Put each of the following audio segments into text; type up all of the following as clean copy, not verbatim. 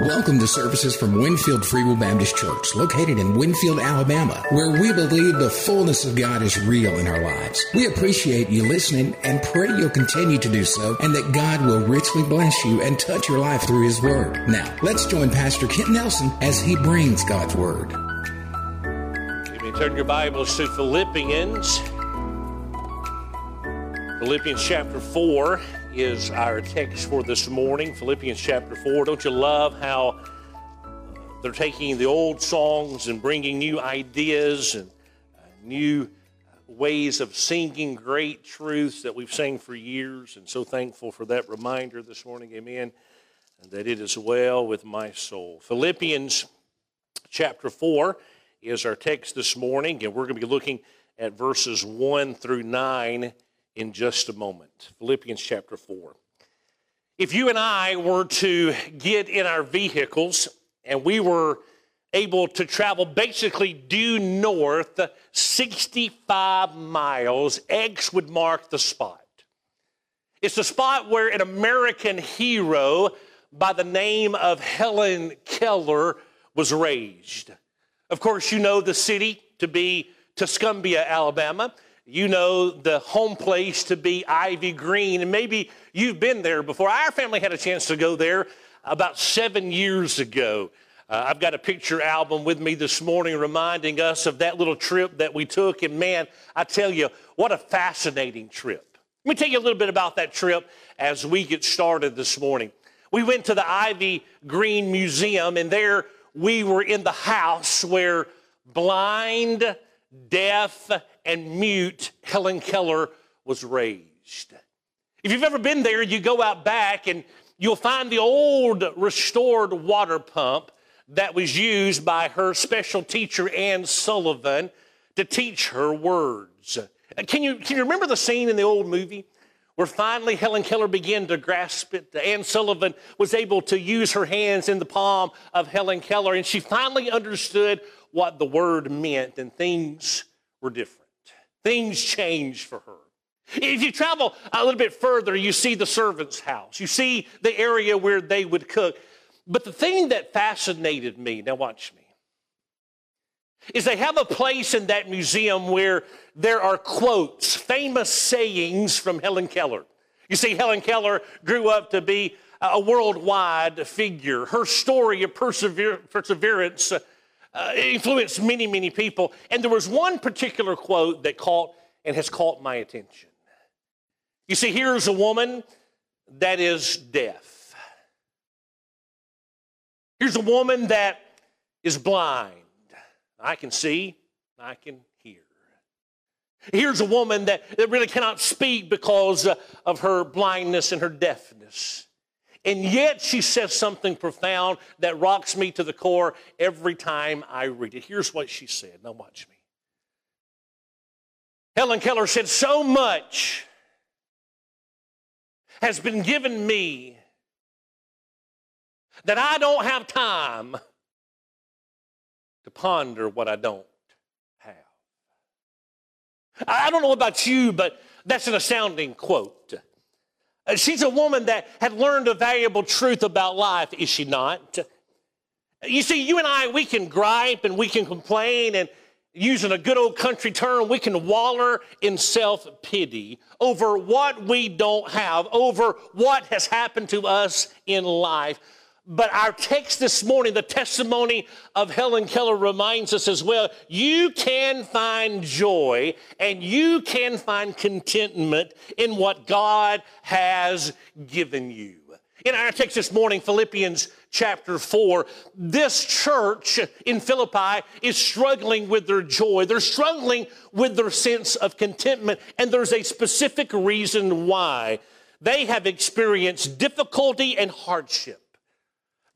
Welcome to services from Winfield Free Will Baptist Church, located in Winfield, Alabama, where we believe the fullness of God is real in our lives. We appreciate you listening and pray you'll continue to do so, and that God will richly bless you and touch your life through His Word. Now, let's join Pastor Kent Nelson as he brings God's Word. You may turn your Bibles to Philippians chapter 4. Is our text for this morning, Philippians chapter 4. Don't you love how they're taking the old songs and bringing new ideas and new ways of singing great truths that we've sang for years? And so thankful for that reminder this morning, amen, and that it is well with my soul. Philippians chapter 4 is our text this morning, and we're going to be looking at verses 1 through 9 in just a moment. Philippians chapter 4. If you and I were to get in our vehicles and we were able to travel basically due north 65 miles, X would mark the spot. It's the spot where an American hero by the name of Helen Keller was raised. Of course, you know the city to be Tuscumbia, Alabama. You know the home place to be Ivy Green, and maybe you've been there before. Our family had a chance to go there about 7 years ago. I've got a picture album with me this morning reminding us of that little trip that we took, and man, I tell you, what a fascinating trip. Let me tell you a little bit about that trip as we get started this morning. We went to the Ivy Green Museum, and there we were in the house where blind, deaf, and mute Helen Keller was raised. If you've ever been there, you go out back and you'll find the old restored water pump that was used by her special teacher, Ann Sullivan, to teach her words. Can you remember the scene in the old movie where finally Helen Keller began to grasp it? Ann Sullivan was able to use her hands in the palm of Helen Keller, and she finally understood what the word meant, and things were different. Things changed for her. If you travel a little bit further, you see the servant's house. You see the area where they would cook. But the thing that fascinated me, now watch me, is they have a place in that museum where there are quotes, famous sayings from Helen Keller. You see, Helen Keller grew up to be a worldwide figure. Her story of perseverance influenced many, many people. And there was one particular quote that has caught my attention. You see, here's a woman that is deaf. Here's a woman that is blind. I can see, I can hear. Here's a woman that really cannot speak because of her blindness and her deafness. And yet she says something profound that rocks me to the core every time I read it. Here's what she said. Now watch me. Helen Keller said, "So much has been given me that I don't have time to ponder what I don't have." I don't know about you, but that's an astounding quote. She's a woman that had learned a valuable truth about life, is she not? You see, you and I, we can gripe and we can complain, and using a good old country term, we can waller in self-pity over what we don't have, over what has happened to us in life. But our text this morning, the testimony of Helen Keller, reminds us as well, you can find joy and you can find contentment in what God has given you. In our text this morning, Philippians chapter 4, this church in Philippi is struggling with their joy. They're struggling with their sense of contentment, and there's a specific reason why. They have experienced difficulty and hardship.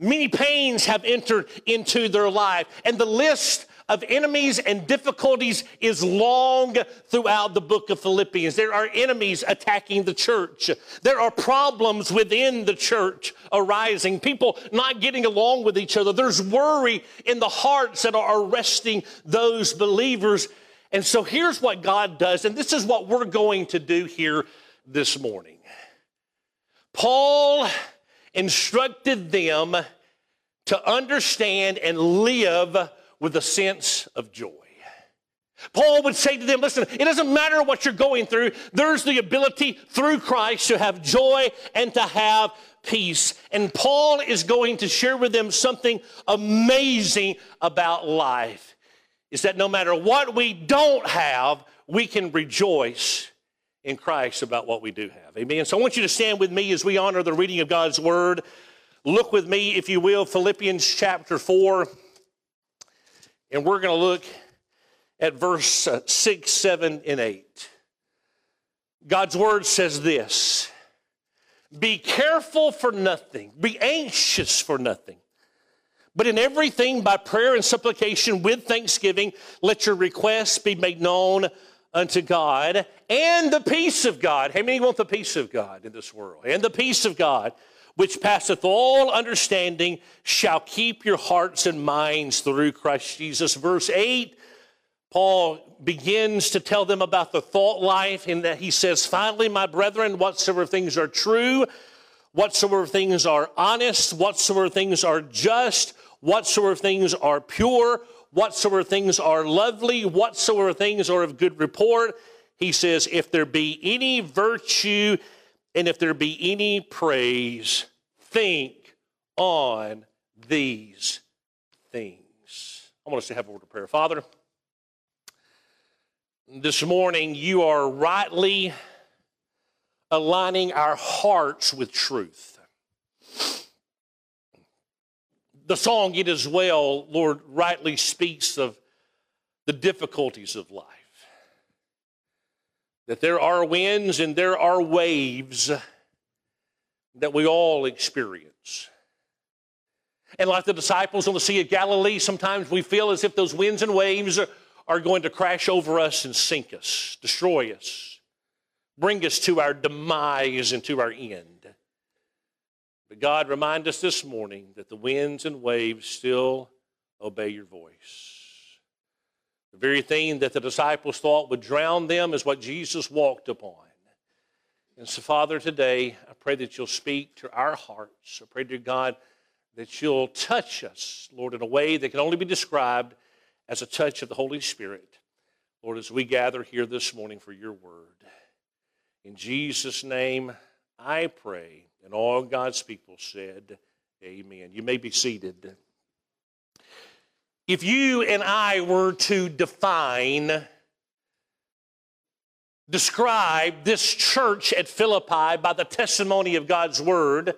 Many pains have entered into their life, and the list of enemies and difficulties is long throughout the book of Philippians. There are enemies attacking the church. There are problems within the church arising, people not getting along with each other. There's worry in the hearts that are arresting those believers. And so here's what God does, and this is what we're going to do here this morning. Paul instructed them to understand and live with a sense of joy. Paul would say to them, listen, it doesn't matter what you're going through. There's the ability through Christ to have joy and to have peace. And Paul is going to share with them something amazing about life. Is that no matter what we don't have, we can rejoice in Christ about what we do have. Amen. So I want you to stand with me as we honor the reading of God's word. Look with me, if you will, Philippians chapter 4. And we're going to look at verse 6, 7, and 8. God's word says this: be careful for nothing, be anxious for nothing, but in everything by prayer and supplication with thanksgiving, let your requests be made known unto God, and the peace of God. How many want the peace of God in this world? And the peace of God, which passeth all understanding, shall keep your hearts and minds through Christ Jesus. Verse 8, Paul begins to tell them about the thought life, in that he says, finally, my brethren, whatsoever things are true, whatsoever things are honest, whatsoever things are just, whatsoever things are pure, whatsoever things are lovely, whatsoever things are of good report, he says, if there be any virtue and if there be any praise, think on these things. I want us to have a word of prayer. Father, this morning, you are rightly aligning our hearts with truth. The song, It Is Well, Lord, rightly speaks of the difficulties of life, that there are winds and there are waves that we all experience. And like the disciples on the Sea of Galilee, sometimes we feel as if those winds and waves are going to crash over us and sink us, destroy us, bring us to our demise and to our end. But God, remind us this morning that the winds and waves still obey your voice. The very thing that the disciples thought would drown them is what Jesus walked upon. And so, Father, today, I pray that you'll speak to our hearts. I pray, dear God, that you'll touch us, Lord, in a way that can only be described as a touch of the Holy Spirit, Lord, as we gather here this morning for your word. In Jesus' name, I pray, and all God's people said, amen. You may be seated. If you and I were to describe this church at Philippi by the testimony of God's word,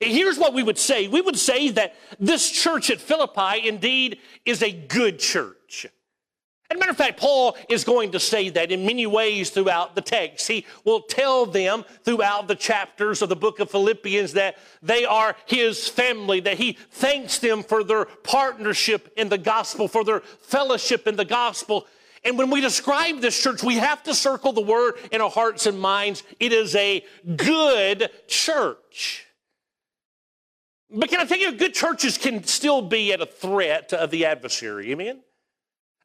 here's what we would say. We would say that this church at Philippi indeed is a good church. As a matter of fact, Paul is going to say that in many ways throughout the text. He will tell them throughout the chapters of the book of Philippians that they are his family, that he thanks them for their partnership in the gospel, for their fellowship in the gospel. And when we describe this church, we have to circle the word in our hearts and minds. It is a good church. But can I tell you, good churches can still be at a threat of the adversary, amen?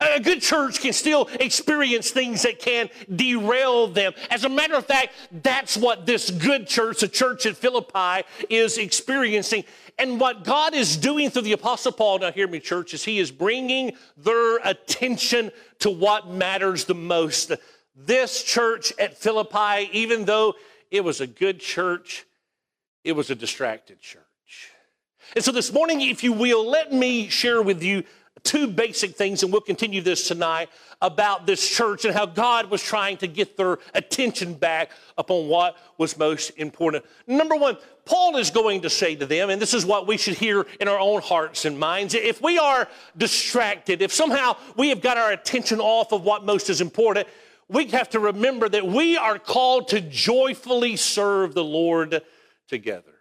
A good church can still experience things that can derail them. As a matter of fact, that's what this good church, the church at Philippi, is experiencing. And what God is doing through the Apostle Paul, now hear me, church, is he is bringing their attention to what matters the most. This church at Philippi, even though it was a good church, it was a distracted church. And so this morning, if you will, let me share with you two basic things, and we'll continue this tonight, about this church and how God was trying to get their attention back upon what was most important. Number one, Paul is going to say to them, and this is what we should hear in our own hearts and minds, if we are distracted, if somehow we have got our attention off of what most is important, we have to remember that we are called to joyfully serve the Lord together.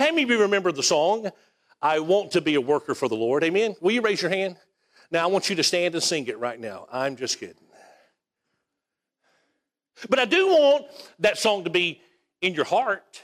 How many of you remember the song, I want to be a worker for the Lord? Amen. Will you raise your hand? Now, I want you to stand and sing it right now. I'm just kidding. But I do want that song to be in your heart.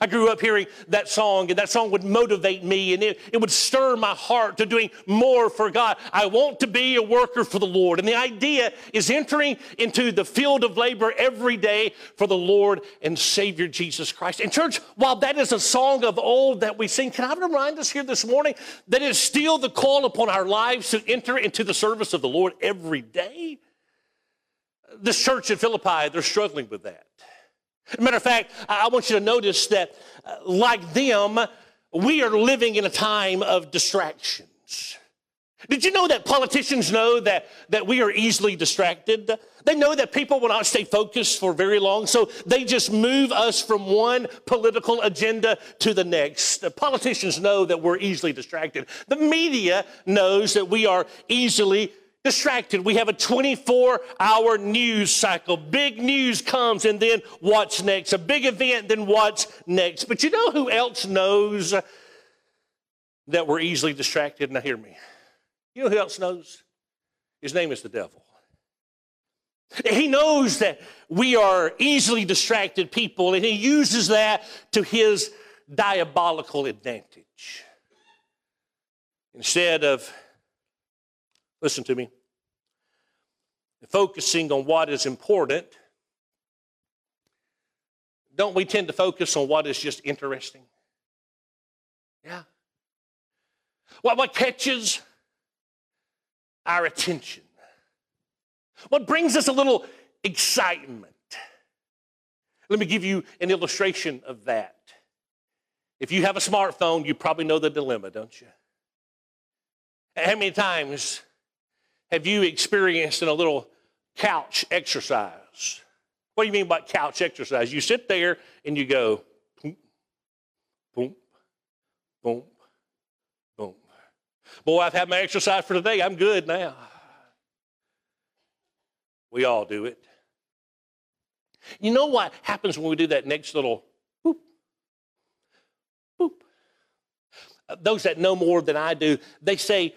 I grew up hearing that song, and that song would motivate me, and it would stir my heart to doing more for God. I want to be a worker for the Lord. And the idea is entering into the field of labor every day for the Lord and Savior Jesus Christ. And church, while that is a song of old that we sing, can I remind us here this morning that it's still the call upon our lives to enter into the service of the Lord every day? This church in Philippi, they're struggling with that. As a matter of fact, I want you to notice that, like them, we are living in a time of distractions. Did you know that politicians know that we are easily distracted? They know that people will not stay focused for very long, so they just move us from one political agenda to the next. The politicians know that we're easily distracted. The media knows that we are easily distracted. We have a 24-hour news cycle. Big news comes, and then what's next? A big event, then what's next? But you know who else knows that we're easily distracted? Now hear me. You know who else knows? His name is the devil. He knows that we are easily distracted people, and he uses that to his diabolical advantage. Instead of, listen to me, focusing on what is important, don't we tend to focus on what is just interesting? Yeah. What catches our attention? What brings us a little excitement? Let me give you an illustration of that. If you have a smartphone, you probably know the dilemma, don't you? How many times have you experienced in a little couch exercise? What do you mean by couch exercise? You sit there and you go, boom, boom, boom, boom. Boy, I've had my exercise for today. I'm good now. We all do it. You know what happens when we do that next little boop, boop? Those that know more than I do, they say,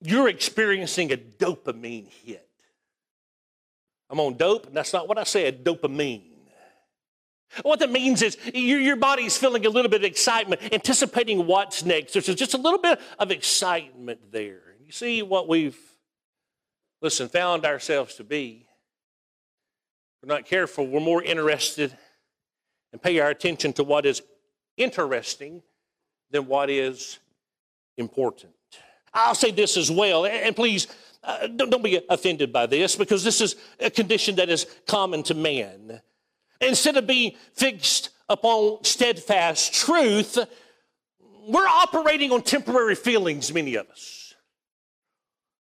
you're experiencing a dopamine hit. I'm on dope, and that's not what I said, dopamine. What that means is your body's feeling a little bit of excitement, anticipating what's next. There's just a little bit of excitement there. You see what we've, listen, found ourselves to be. We're not careful. We're more interested and pay our attention to what is interesting than what is important. I'll say this as well, and please don't be offended by this, because this is a condition that is common to man. Instead of being fixed upon steadfast truth, we're operating on temporary feelings, many of us.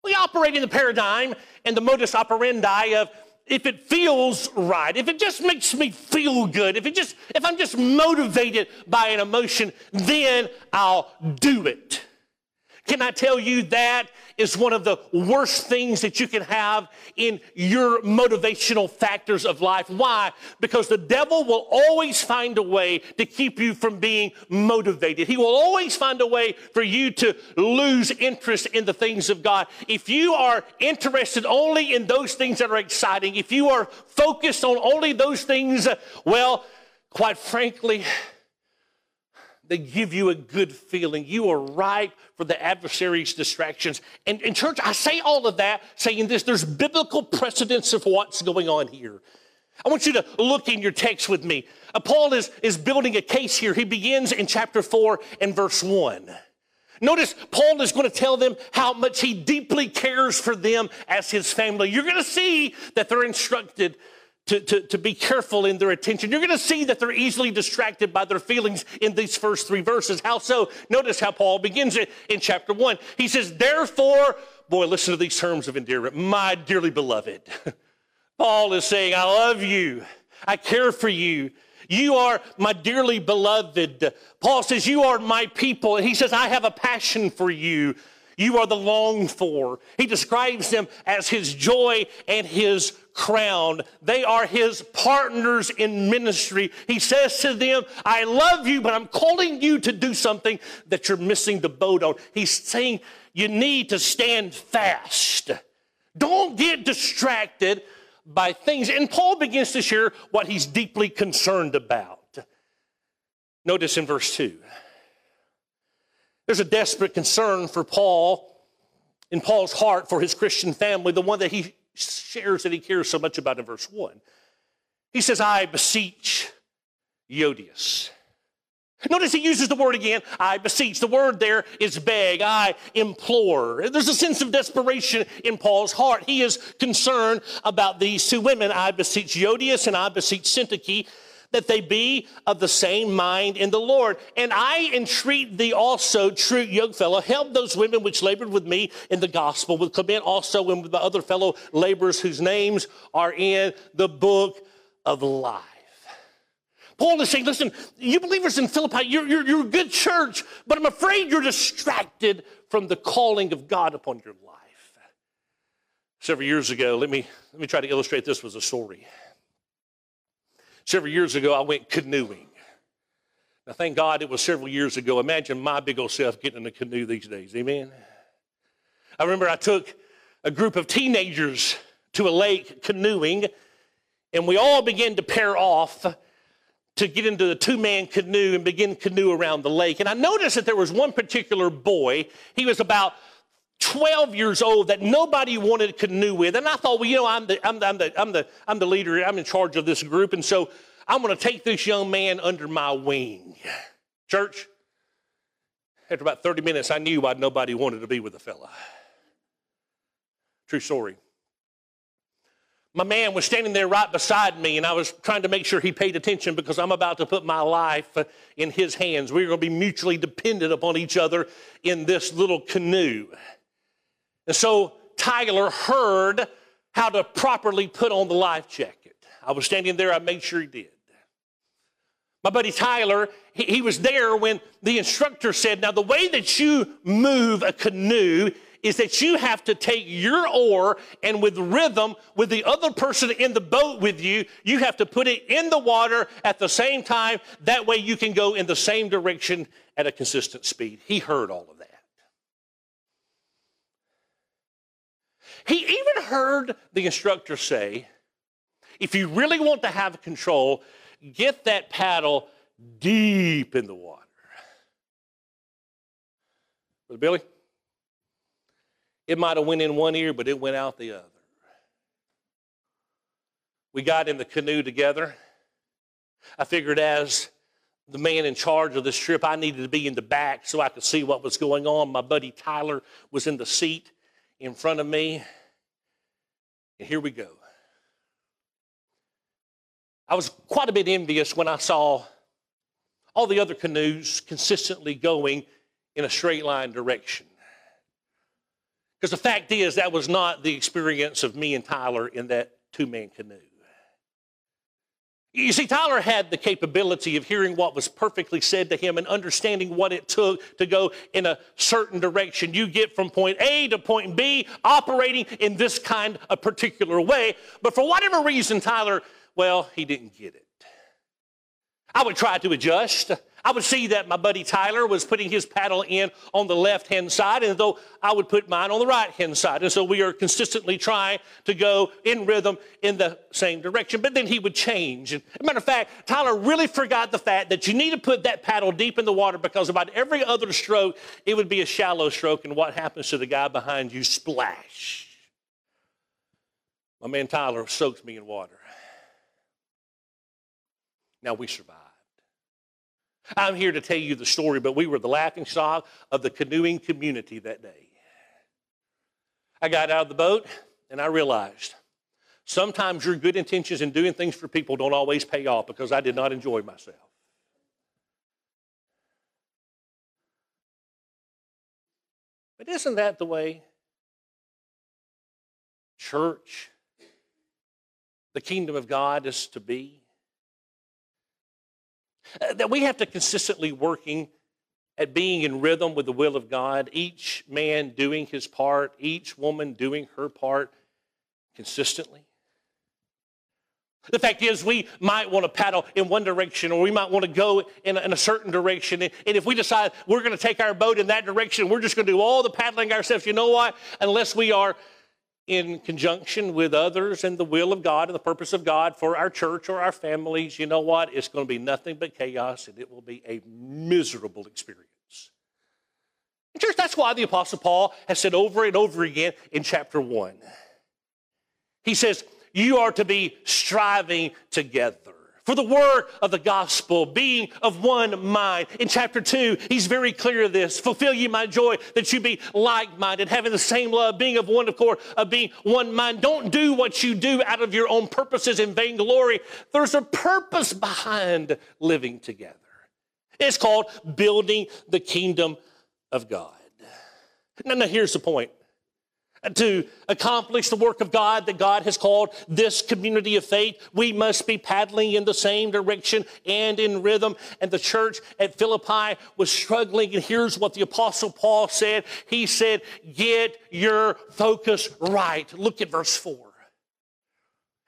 We operate in the paradigm and the modus operandi of, if it feels right, if it just makes me feel good, if I'm just motivated by an emotion, then I'll do it. Can I tell you that is one of the worst things that you can have in your motivational factors of life? Why? Because the devil will always find a way to keep you from being motivated. He will always find a way for you to lose interest in the things of God. If you are interested only in those things that are exciting, if you are focused on only those things, well, quite frankly, they give you a good feeling. You are ripe for the adversary's distractions. And church, I say all of that saying this, there's biblical precedence of what's going on here. I want you to look in your text with me. Paul is building a case here. He begins in chapter 4 and verse 1. Notice Paul is going to tell them how much he deeply cares for them as his family. You're going to see that they're instructed to be careful in their attention. You're going to see that they're easily distracted by their feelings in these first three verses. How so? Notice how Paul begins it in chapter 1. He says, therefore, boy, listen to these terms of endearment, my dearly beloved. Paul is saying, I love you. I care for you. You are my dearly beloved. Paul says, you are my people. And he says, I have a passion for you. You are the longed for. He describes them as his joy and his crown. They are his partners in ministry. He says to them, I love you, but I'm calling you to do something that you're missing the boat on. He's saying you need to stand fast. Don't get distracted by things. And Paul begins to share what he's deeply concerned about. Notice in verse 2. There's a desperate concern for Paul, in Paul's heart, for his Christian family, the one that he shares that he cares so much about in verse 1. He says, I beseech Euodia. Notice he uses the word again, I beseech. The word there is beg, I implore. There's a sense of desperation in Paul's heart. He is concerned about these two women, I beseech Euodia and I beseech Syntyche, that they be of the same mind in the Lord. And I entreat thee also, true young fellow, help those women which labored with me in the gospel, with Clement also and with the other fellow laborers whose names are in the book of life. Paul is saying, listen, you believers in Philippi, you're a good church, but I'm afraid you're distracted from the calling of God upon your life. Several years ago, let me try to illustrate this with a story. Several years ago, I went canoeing. Now, thank God it was several years ago. Imagine my big old self getting in a canoe these days, amen? I remember I took a group of teenagers to a lake canoeing, and we all began to pair off to get into the two-man canoe and begin canoe around the lake. And I noticed that there was one particular boy. He was about 12 years old that nobody wanted to canoe with. And I thought, well, you know, I'm the leader. I'm in charge of this group. And so I'm going to take this young man under my wing. Church, after about 30 minutes, I knew why nobody wanted to be with the fella. True story. My man was standing there right beside me, and I was trying to make sure he paid attention because I'm about to put my life in his hands. We were going to be mutually dependent upon each other in this little canoe. And so Tyler heard how to properly put on the life jacket. I was standing there. I made sure he did. My buddy Tyler, he was there when the instructor said, now the way that you move a canoe is that you have to take your oar and with rhythm, with the other person in the boat with you, you have to put it in the water at the same time. That way you can go in the same direction at a consistent speed. He heard all of that. He even heard the instructor say, if you really want to have control, get that paddle deep in the water. Brother Billy? It might have went in one ear, but it went out the other. We got in the canoe together. I figured as the man in charge of this trip, I needed to be in the back so I could see what was going on. My buddy Tyler was in the seat in front of me. And here we go. I was quite a bit envious when I saw all the other canoes consistently going in a straight line direction. Because the fact is, that was not the experience of me and Tyler in that two-man canoe. You see, Tyler had the capability of hearing what was perfectly said to him and understanding what it took to go in a certain direction. You get from point A to point B, operating in this kind of particular way. But for whatever reason, Tyler, well, he didn't get it. I would try to adjust. I would see that my buddy Tyler was putting his paddle in on the left-hand side, and though I would put mine on the right-hand side. And so we are consistently trying to go in rhythm in the same direction. But then he would change. And as a matter of fact, Tyler really forgot the fact that you need to put that paddle deep in the water because about every other stroke, it would be a shallow stroke, and what happens to the guy behind you? Splash. My man Tyler soaked me in water. Now we survived. I'm here to tell you the story, but we were the laughingstock of the canoeing community that day. I got out of the boat, and I realized sometimes your good intentions in doing things for people don't always pay off because I did not enjoy myself. But isn't that the way? Church, the kingdom of God is to be. That we have to consistently working at being in rhythm with the will of God, each man doing his part, each woman doing her part consistently. The fact is we might want to paddle in one direction or we might want to go in a certain direction. And if we decide we're going to take our boat in that direction, we're just going to do all the paddling ourselves, you know what? Unless we are in conjunction with others and the will of God and the purpose of God for our church or our families, you know what? It's going to be nothing but chaos, and it will be a miserable experience. And church, that's why the Apostle Paul has said over and over again in chapter 1. He says, you are to be striving together for the work of the gospel, being of one mind. In chapter 2, he's very clear of this. Fulfill ye my joy, that you be like-minded, having the same love, being of one accord, of being one mind. Don't do what you do out of your own purposes and vainglory. There's a purpose behind living together. It's called building the kingdom of God. Now here's the point. To accomplish the work of God that God has called this community of faith, we must be paddling in the same direction and in rhythm. And the church at Philippi was struggling, and here's what the Apostle Paul said. He said, get your focus right. Look at verse 4.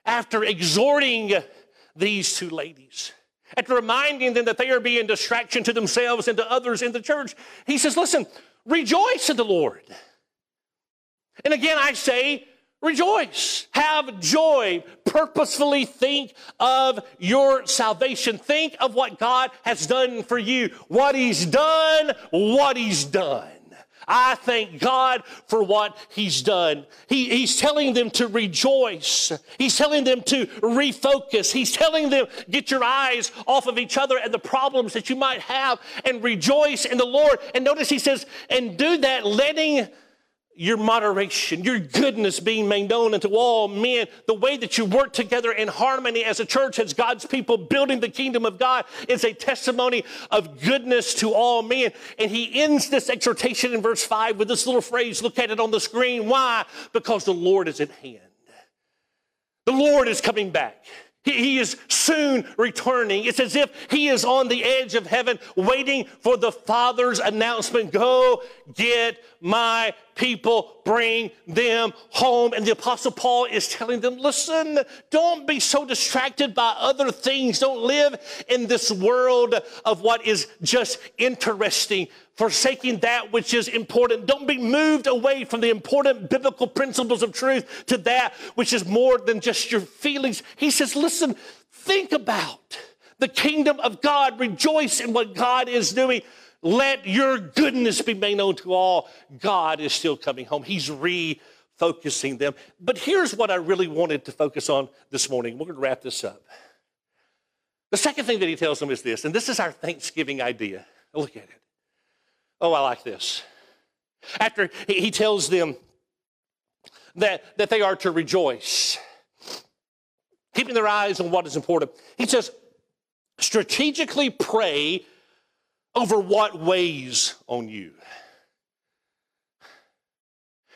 After exhorting these two ladies, after reminding them that they are being distraction to themselves and to others in the church, he says, listen, rejoice in the Lord. And again, I say, rejoice. Have joy. Purposefully think of your salvation. Think of what God has done for you, what he's done, what he's done. I thank God for what he's done. He's telling them to rejoice. He's telling them to refocus. He's telling them, get your eyes off of each other and the problems that you might have, and rejoice in the Lord. And notice he says, and do that, letting your moderation, your goodness being made known unto all men. The way that you work together in harmony as a church, as God's people, building the kingdom of God, is a testimony of goodness to all men. And he ends this exhortation in verse 5 with this little phrase. Look at it on the screen. Why? Because the Lord is at hand. The Lord is coming back. He is soon returning. It's as if he is on the edge of heaven waiting for the Father's announcement. Go get my people, bring them home. And the Apostle Paul is telling them, listen, don't be so distracted by other things. Don't live in this world of what is just interesting, forsaking that which is important. Don't be moved away from the important biblical principles of truth to that which is more than just your feelings. He says, listen, think about the kingdom of God. Rejoice in what God is doing. Let your goodness be made known to all. God is still coming home. He's refocusing them. But here's what I really wanted to focus on this morning. We're going to wrap this up. The second thing that he tells them is this, and this is our Thanksgiving idea. Look at it. Oh, I like this. After he tells them that they are to rejoice, keeping their eyes on what is important, he says, strategically pray over what weighs on you.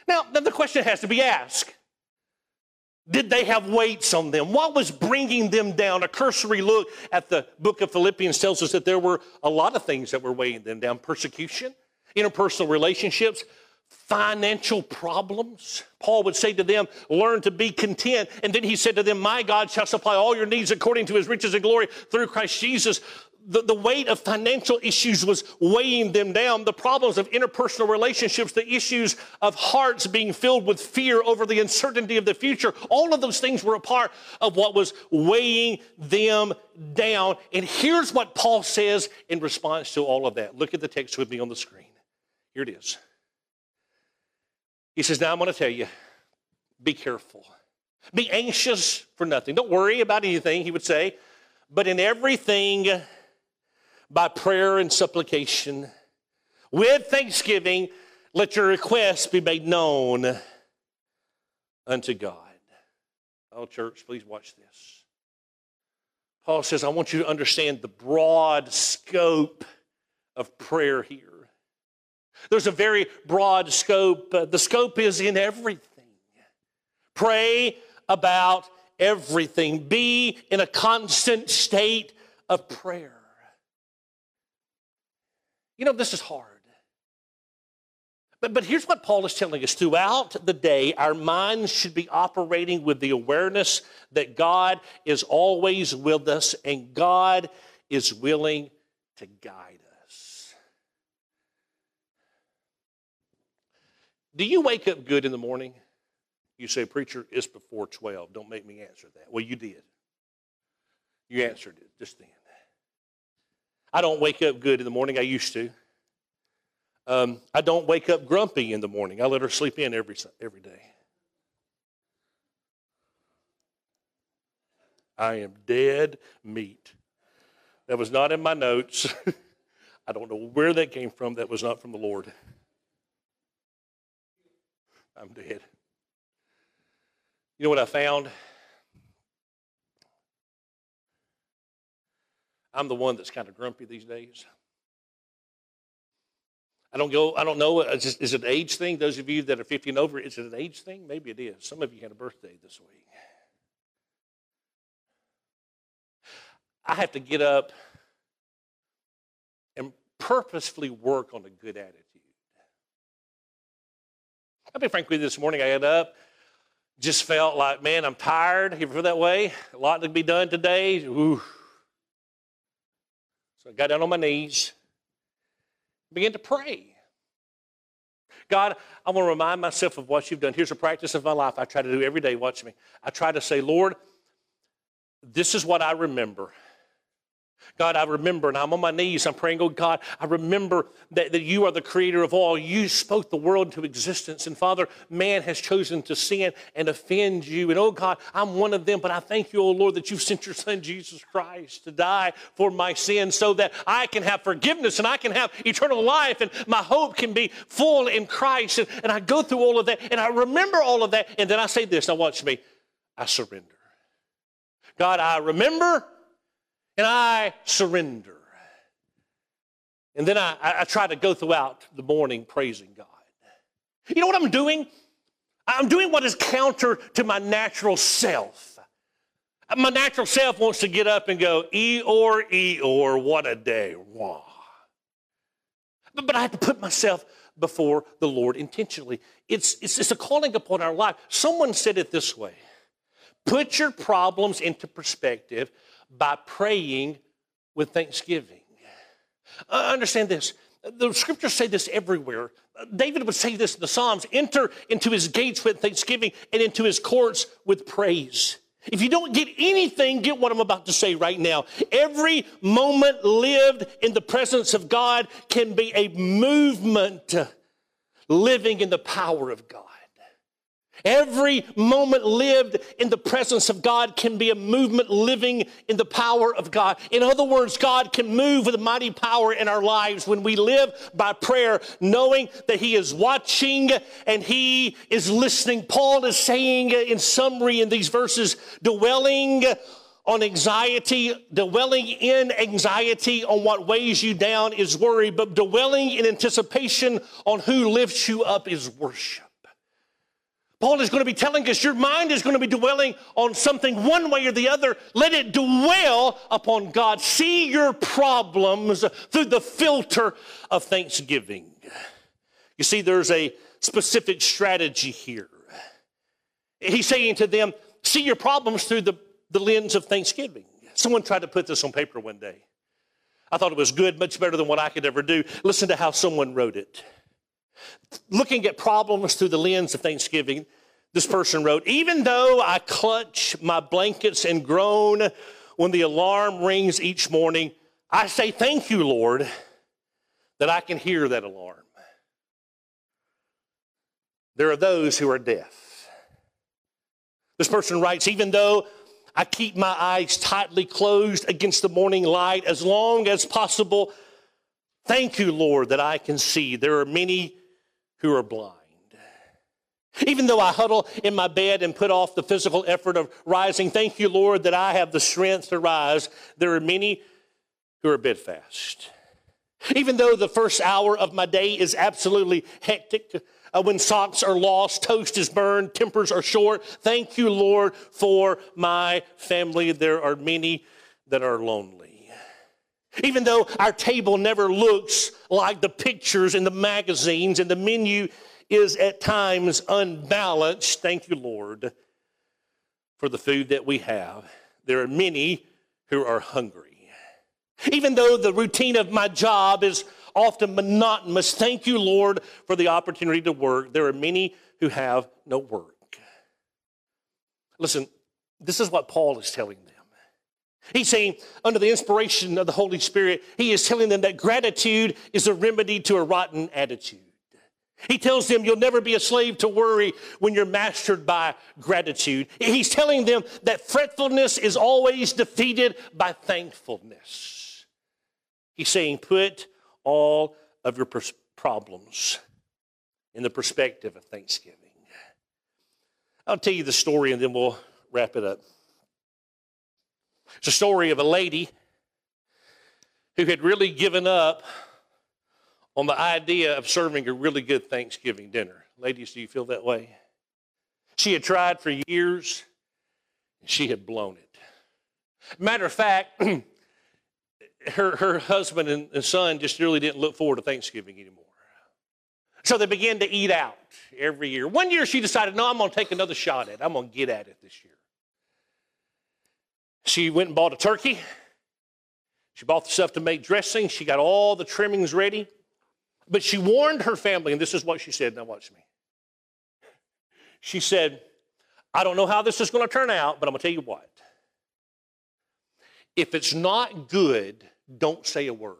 Now, the question has to be asked. Did they have weights on them? What was bringing them down? A cursory look at the book of Philippians tells us that there were a lot of things that were weighing them down. Persecution, interpersonal relationships, financial problems. Paul would say to them, learn to be content. And then he said to them, my God shall supply all your needs according to his riches and glory through Christ Jesus. The weight of financial issues was weighing them down. The problems of interpersonal relationships, the issues of hearts being filled with fear over the uncertainty of the future, all of those things were a part of what was weighing them down. And here's what Paul says in response to all of that. Look at the text with me on the screen. Here it is. He says, now I'm going to tell you, be careful. Be anxious for nothing. Don't worry about anything, he would say, but in everything, by prayer and supplication, with thanksgiving, let your requests be made known unto God. Oh, church, please watch this. Paul says, I want you to understand the broad scope of prayer here. There's a very broad scope. The scope is in everything. Pray about everything. Be in a constant state of prayer. You know, this is hard. But here's what Paul is telling us. Throughout the day, our minds should be operating with the awareness that God is always with us and God is willing to guide us. Do you wake up good in the morning? You say, preacher, it's before 12. Don't make me answer that. Well, you did. You answered it just then. I don't wake up good in the morning. I used to. I don't wake up grumpy in the morning. I let her sleep in every day. I am dead meat. That was not in my notes. I don't know where that came from. That was not from the Lord. I'm dead. You know what I found? I'm the one that's kind of grumpy these days. I don't know. Is it an age thing? Those of you that are 50 and over, is it an age thing? Maybe it is. Some of you had a birthday this week. I have to get up and purposefully work on a good attitude. I'll be frank with you, this morning I got up, just felt like, man, I'm tired. You feel that way? A lot to be done today. Ooh. So I got down on my knees and began to pray. God, I want to remind myself of what you've done. Here's a practice of my life I try to do every day. Watch me. I try to say, Lord, this is what I remember. God, I remember, and I'm on my knees. I'm praying, oh, God, I remember that you are the creator of all. You spoke the world into existence. And, Father, man has chosen to sin and offend you. And, oh, God, I'm one of them. But I thank you, oh, Lord, that you've sent your son, Jesus Christ, to die for my sins so that I can have forgiveness and I can have eternal life and my hope can be full in Christ. And I go through all of that, and I remember all of that. And then I say this. Now, watch me. I surrender. God, I remember. And I surrender. And then I try to go throughout the morning praising God. You know what I'm doing? I'm doing what is counter to my natural self. My natural self wants to get up and go, Eeyore, what a day. Wah. But I have to put myself before the Lord intentionally. It's a calling upon our life. Someone said it this way. Put your problems into perspective by praying with thanksgiving. Understand this. The scriptures say this everywhere. David would say this in the Psalms. Enter into his gates with thanksgiving and into his courts with praise. If you don't get anything, get what I'm about to say right now. Every moment lived in the presence of God can be a movement living in the power of God. Every moment lived in the presence of God can be a movement living in the power of God. In other words, God can move with mighty power in our lives when we live by prayer, knowing that he is watching and he is listening. Paul is saying in summary in these verses, dwelling in anxiety on what weighs you down is worry, but dwelling in anticipation on who lifts you up is worship. Paul is going to be telling us your mind is going to be dwelling on something one way or the other. Let it dwell upon God. See your problems through the filter of thanksgiving. You see, there's a specific strategy here. He's saying to them, see your problems through the lens of thanksgiving. Someone tried to put this on paper one day. I thought it was good, much better than what I could ever do. Listen to how someone wrote it. Looking at problems through the lens of thanksgiving, this person wrote, even though I clutch my blankets and groan when the alarm rings each morning, I say, thank you, Lord, that I can hear that alarm. There are those who are deaf. This person writes, even though I keep my eyes tightly closed against the morning light as long as possible, thank you, Lord, that I can see. There are many who are blind. Even though I huddle in my bed and put off the physical effort of rising, thank you, Lord, that I have the strength to rise. There are many who are bedfast. Even though the first hour of my day is absolutely hectic, when socks are lost, toast is burned, tempers are short, thank you, Lord, for my family. There are many that are lonely. Even though our table never looks like the pictures in the magazines and the menu is at times unbalanced, thank you, Lord, for the food that we have. There are many who are hungry. Even though the routine of my job is often monotonous, thank you, Lord, for the opportunity to work. There are many who have no work. Listen, this is what Paul is telling them. He's saying, under the inspiration of the Holy Spirit, he is telling them that gratitude is a remedy to a rotten attitude. He tells them you'll never be a slave to worry when you're mastered by gratitude. He's telling them that fretfulness is always defeated by thankfulness. He's saying put all of your problems in the perspective of thanksgiving. I'll tell you the story and then we'll wrap it up. It's a story of a lady who had really given up on the idea of serving a really good Thanksgiving dinner. Ladies, do you feel that way? She had tried for years, and she had blown it. Matter of fact, her husband and son just really didn't look forward to Thanksgiving anymore. So they began to eat out every year. One year she decided, no, I'm going to take another shot at it. I'm going to get at it this year. She went and bought a turkey. She bought the stuff to make dressing. She got all the trimmings ready. But she warned her family, and this is what she said. Now watch me. She said, I don't know how this is going to turn out, but I'm going to tell you what. If it's not good, don't say a word.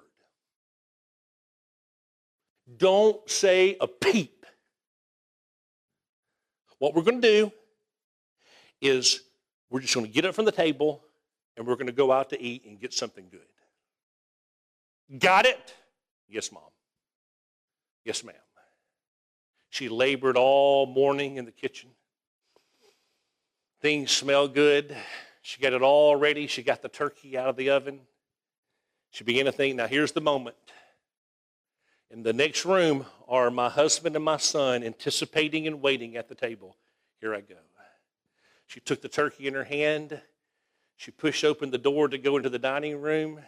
Don't say a peep. What we're going to do is we're just going to get up from the table, and we're going to go out to eat and get something good. Got it? Yes, Mom. Yes, ma'am. She labored all morning in the kitchen. Things smelled good. She got it all ready. She got the turkey out of the oven. She began to think, now here's the moment. In the next room are my husband and my son anticipating and waiting at the table. Here I go. She took the turkey in her hand. She pushed open the door to go into the dining room,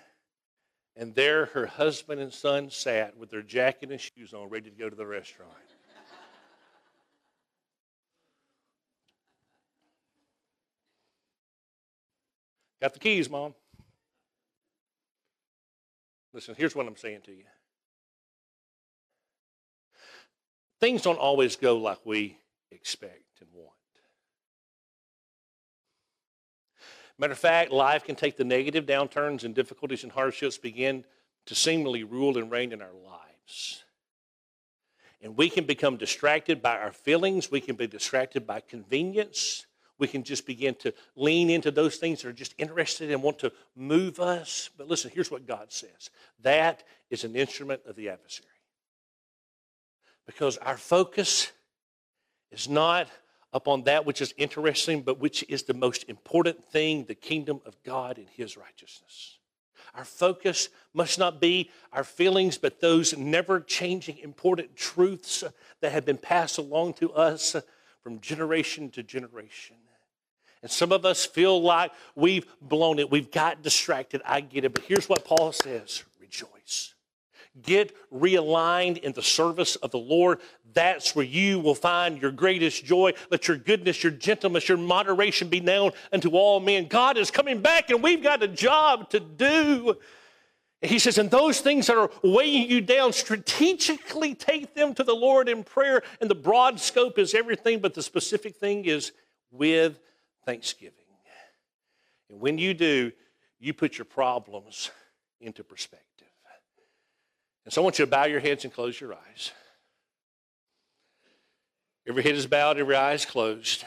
and there her husband and son sat with their jacket and shoes on, ready to go to the restaurant. Got the keys, Mom. Listen, here's what I'm saying to you. Things don't always go like we expect and want. Matter of fact, life can take the negative downturns and difficulties and hardships begin to seemingly rule and reign in our lives. And we can become distracted by our feelings. We can be distracted by convenience. We can just begin to lean into those things that are just interested and want to move us. But listen, here's what God says. That is an instrument of the adversary. Because our focus is not upon that which is interesting, but which is the most important thing, the kingdom of God and his righteousness. Our focus must not be our feelings, but those never-changing important truths that have been passed along to us from generation to generation. And some of us feel like we've blown it. We've got distracted. I get it. But here's what Paul says. Rejoice. Get realigned in the service of the Lord. That's where you will find your greatest joy. Let your goodness, your gentleness, your moderation be known unto all men. God is coming back, and we've got a job to do. He says, and those things that are weighing you down, strategically take them to the Lord in prayer. And the broad scope is everything, but the specific thing is with thanksgiving. And when you do, you put your problems into perspective. And so I want you to bow your heads and close your eyes. Every head is bowed, every eye is closed.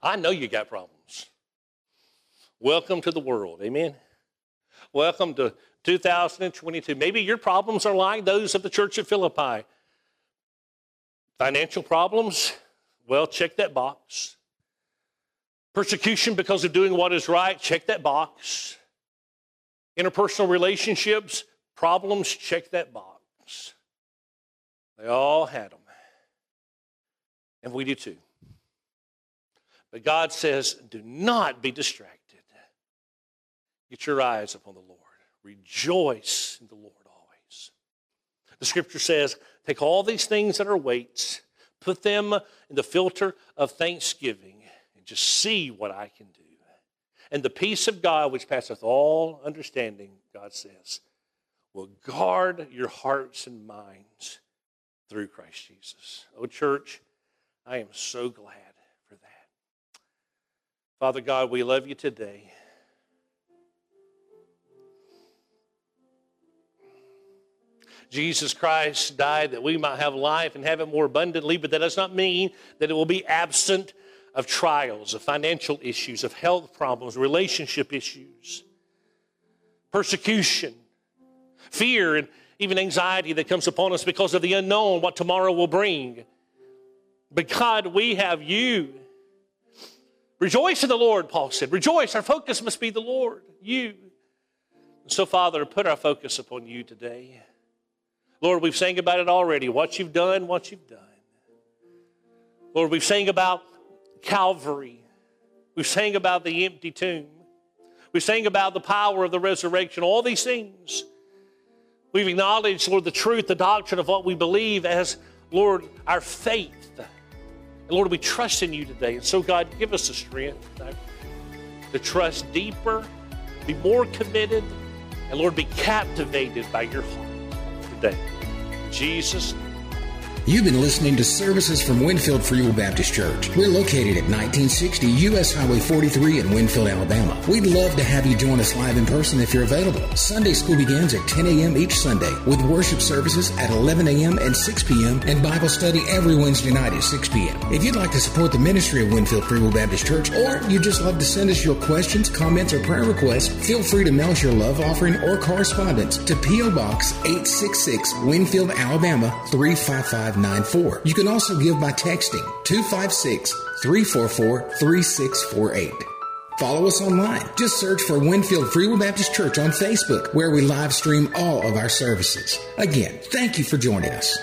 I know you got problems. Welcome to the world, amen? Welcome to 2022. Maybe your problems are like those of the church of Philippi. Financial problems, well, check that box. Persecution because of doing what is right, check that box. Interpersonal relationships, problems, check that box. They all had them. And we do too. But God says, do not be distracted. Get your eyes upon the Lord. Rejoice in the Lord always. The scripture says, take all these things that are weights, put them in the filter of thanksgiving, and just see what I can do. And the peace of God, which passeth all understanding, God says, will guard your hearts and minds through Christ Jesus. Oh, church, I am so glad for that. Father God, we love you today. Jesus Christ died that we might have life and have it more abundantly, but that does not mean that it will be absent of trials, of financial issues, of health problems, relationship issues, persecution, fear, and even anxiety that comes upon us because of the unknown, what tomorrow will bring. But God, we have you. Rejoice in the Lord, Paul said. Rejoice. Our focus must be the Lord, you. And so, Father, put our focus upon you today. Lord, we've sang about it already, what you've done, what you've done. Lord, we've sang about Calvary. We've sang about the empty tomb. We've sang about the power of the resurrection, all these things. We've acknowledged, Lord, the truth, the doctrine of what we believe as, Lord, our faith. And Lord, we trust in you today. And so, God, give us the strength to trust deeper, be more committed, and, Lord, be captivated by your heart. Day. Jesus. You've been listening to services from Winfield Free Will Baptist Church. We're located at 1960 U.S. Highway 43 in Winfield, Alabama. We'd love to have you join us live in person if you're available. Sunday school begins at 10 a.m. each Sunday with worship services at 11 a.m. and 6 p.m. and Bible study every Wednesday night at 6 p.m. If you'd like to support the ministry of Winfield Free Will Baptist Church, or you'd just love to send us your questions, comments, or prayer requests, feel free to mail us your love offering or correspondence to P.O. Box 866 Winfield, Alabama 355. You can also give by texting 256-344-3648. Follow us online. Just search for Winfield Free Will Baptist Church on Facebook, where we live stream all of our services. Again, thank you for joining us.